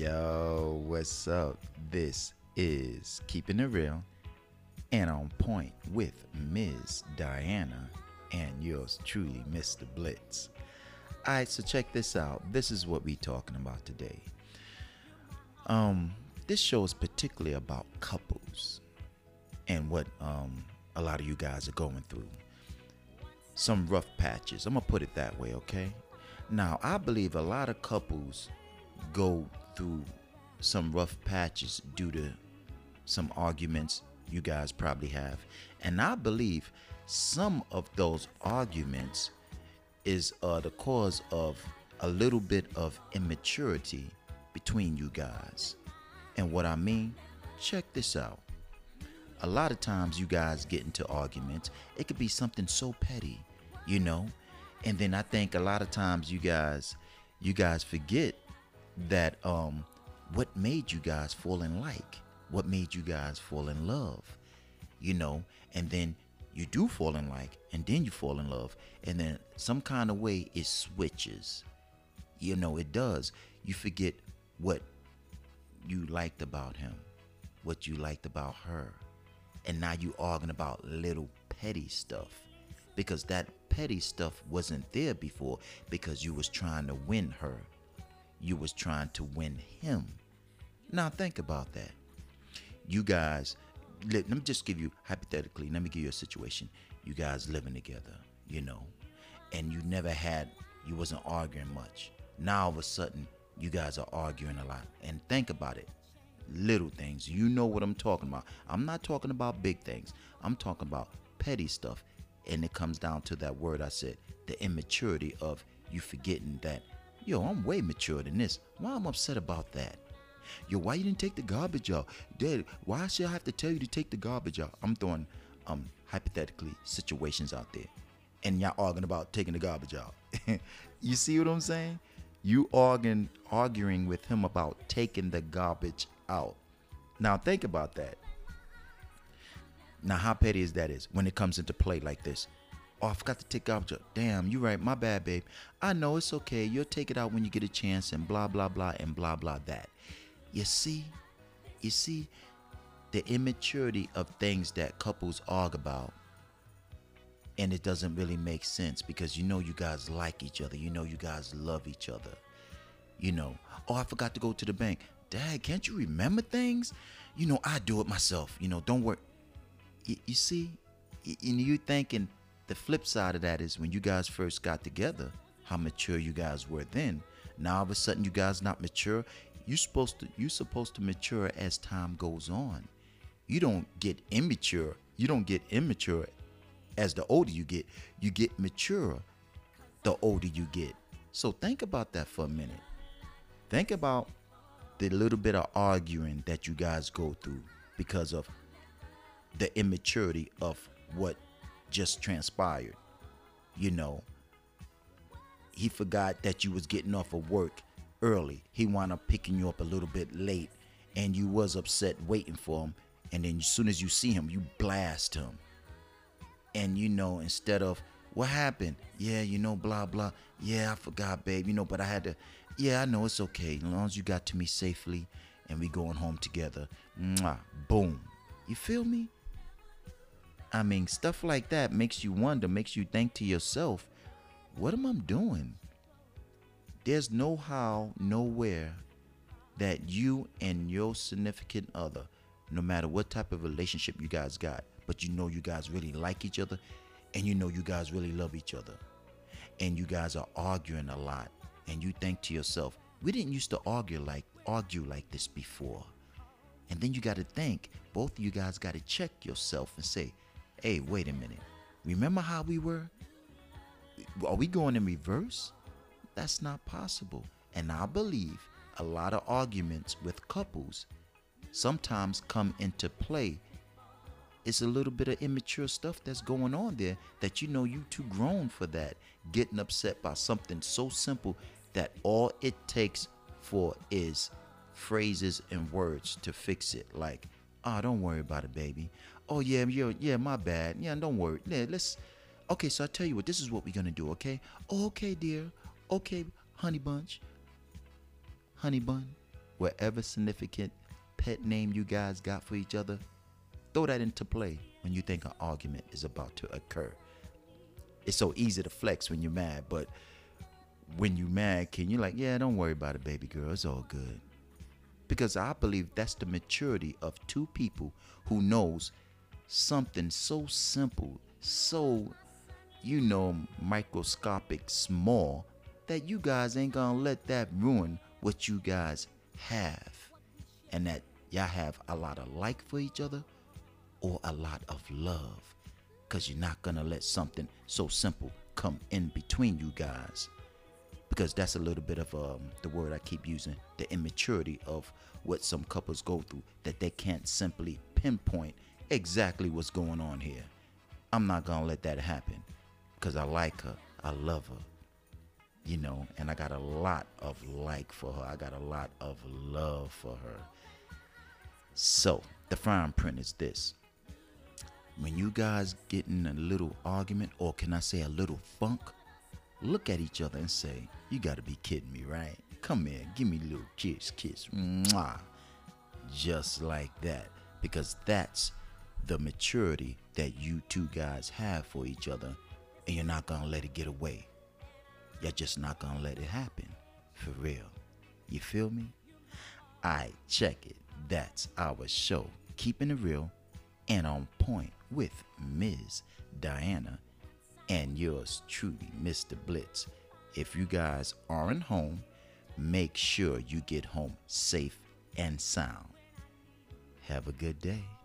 Yo, what's up? This is Keeping It Real and On Point with Ms. Diana and yours truly, Mr. Blitz. Alright, so check this out. This is what we're talking about today. This show is particularly about couples and what a lot of you guys are going through. Some rough patches. I'm going to put it that way, okay? Now, I believe a lot of couples go through some rough patches due to some arguments you guys probably have, and I believe some of those arguments is the cause of a little bit of immaturity between you guys. And what I mean, check this out. A lot of times you guys get into arguments. It could be something so petty, you know, and then I think a lot of times you guys forget that what made you guys fall in like, what made you guys fall in love, you know, and then you do fall in like, and then you fall in love, and then some kind of way it switches, you know, it does. You forget what you liked about him, what you liked about her, and now you arguing about little petty stuff because that petty stuff wasn't there before, because you was trying to win her. You was trying to win him. Now think about that. You guys, let me just give you, hypothetically, let me give you a situation. You guys living together, you know, and you wasn't arguing much. Now all of a sudden, you guys are arguing a lot. And think about it. Little things, you know what I'm talking about. I'm not talking about big things. I'm talking about petty stuff. And it comes down to that word I said, the immaturity of you forgetting that, yo, I'm way mature than this. Why I'm upset about that? Yo, why you didn't take the garbage out? Dad, why should I have to tell you to take the garbage out? I'm throwing hypothetically situations out there. And y'all arguing about taking the garbage out. You see what I'm saying? You arguing with him about taking the garbage out. Now think about that. Now how petty is that when it comes into play like this? Oh, I forgot to take garbage out. Damn, you right. My bad, babe. I know, it's okay. You'll take it out when you get a chance, and blah, blah, blah, and blah, blah, that. You see, the immaturity of things that couples argue about, and it doesn't really make sense because you know you guys like each other. You know you guys love each other. You know, oh, I forgot to go to the bank. Dad, can't you remember things? You know, I do it myself. You know, don't worry. You see, and you thinking, the flip side of that is when you guys first got together, how mature you guys were then. Now all of a sudden you guys not mature. You're supposed to mature as time goes on. You don't get immature. You don't get immature as the older you get. You get mature the older you get. So think about that for a minute. Think about the little bit of arguing that you guys go through because of the immaturity of what just transpired. You know, he forgot that you was getting off of work early. He wound up picking you up a little bit late, and you was upset waiting for him, and then as soon as you see him, you blast him. And you know, instead of, what happened? Yeah, you know, blah, blah. Yeah, I forgot, babe. You know, but I had to. Yeah, I know, it's okay. As long as you got to me safely and we going home together. Mwah, boom. You feel me? I mean, stuff like that makes you wonder, makes you think to yourself, what am I doing? There's no how, nowhere that you and your significant other, no matter what type of relationship you guys got, but you know you guys really like each other, and you know you guys really love each other, and you guys are arguing a lot, and you think to yourself, we didn't used to argue like this before. And then you got to think, both of you guys got to check yourself and say, hey, wait a minute. Remember how we were? Are we going in reverse? That's not possible. And I believe a lot of arguments with couples sometimes come into play. It's a little bit of immature stuff that's going on there that you know you too grown for that. Getting upset by something so simple that all it takes for is phrases and words to fix it. Like, oh, don't worry about it, baby. Oh, yeah, my bad. Yeah, don't worry. Yeah, okay, so I tell you what, this is what we're going to do, okay? Oh, okay, dear. Okay, honey bun. whatever significant pet name you guys got for each other, throw that into play when you think an argument is about to occur. It's so easy to flex when you're mad, but when you're mad, can you like, yeah, don't worry about it, baby girl, it's all good. Because I believe that's the maturity of two people who knows something so simple, so, you know, microscopic small, that you guys ain't gonna let that ruin what you guys have. And that y'all have a lot of like for each other or a lot of love. Because you're not gonna let something so simple come in between you guys. Because that's a little bit of the word I keep using, the immaturity of what some couples go through, that they can't simply pinpoint exactly what's going on here. I'm not gonna let that happen because I like her, I love her, you know, and I got a lot of like for her, I got a lot of love for her. So the fine print is this: when you guys get in a little argument, or can I say a little funk, look at each other and say, you gotta be kidding me, right? Come here, give me a little kiss, mwah. Just like that, because that's the maturity that you two guys have for each other, and you're not gonna let it get away. You're just not gonna let it happen, for real. You feel me? Alright, check it. That's our show, Keeping It Real and On Point with Ms. Diana. And yours truly, Mr. Blitz. If you guys aren't home, make sure you get home safe and sound. Have a good day.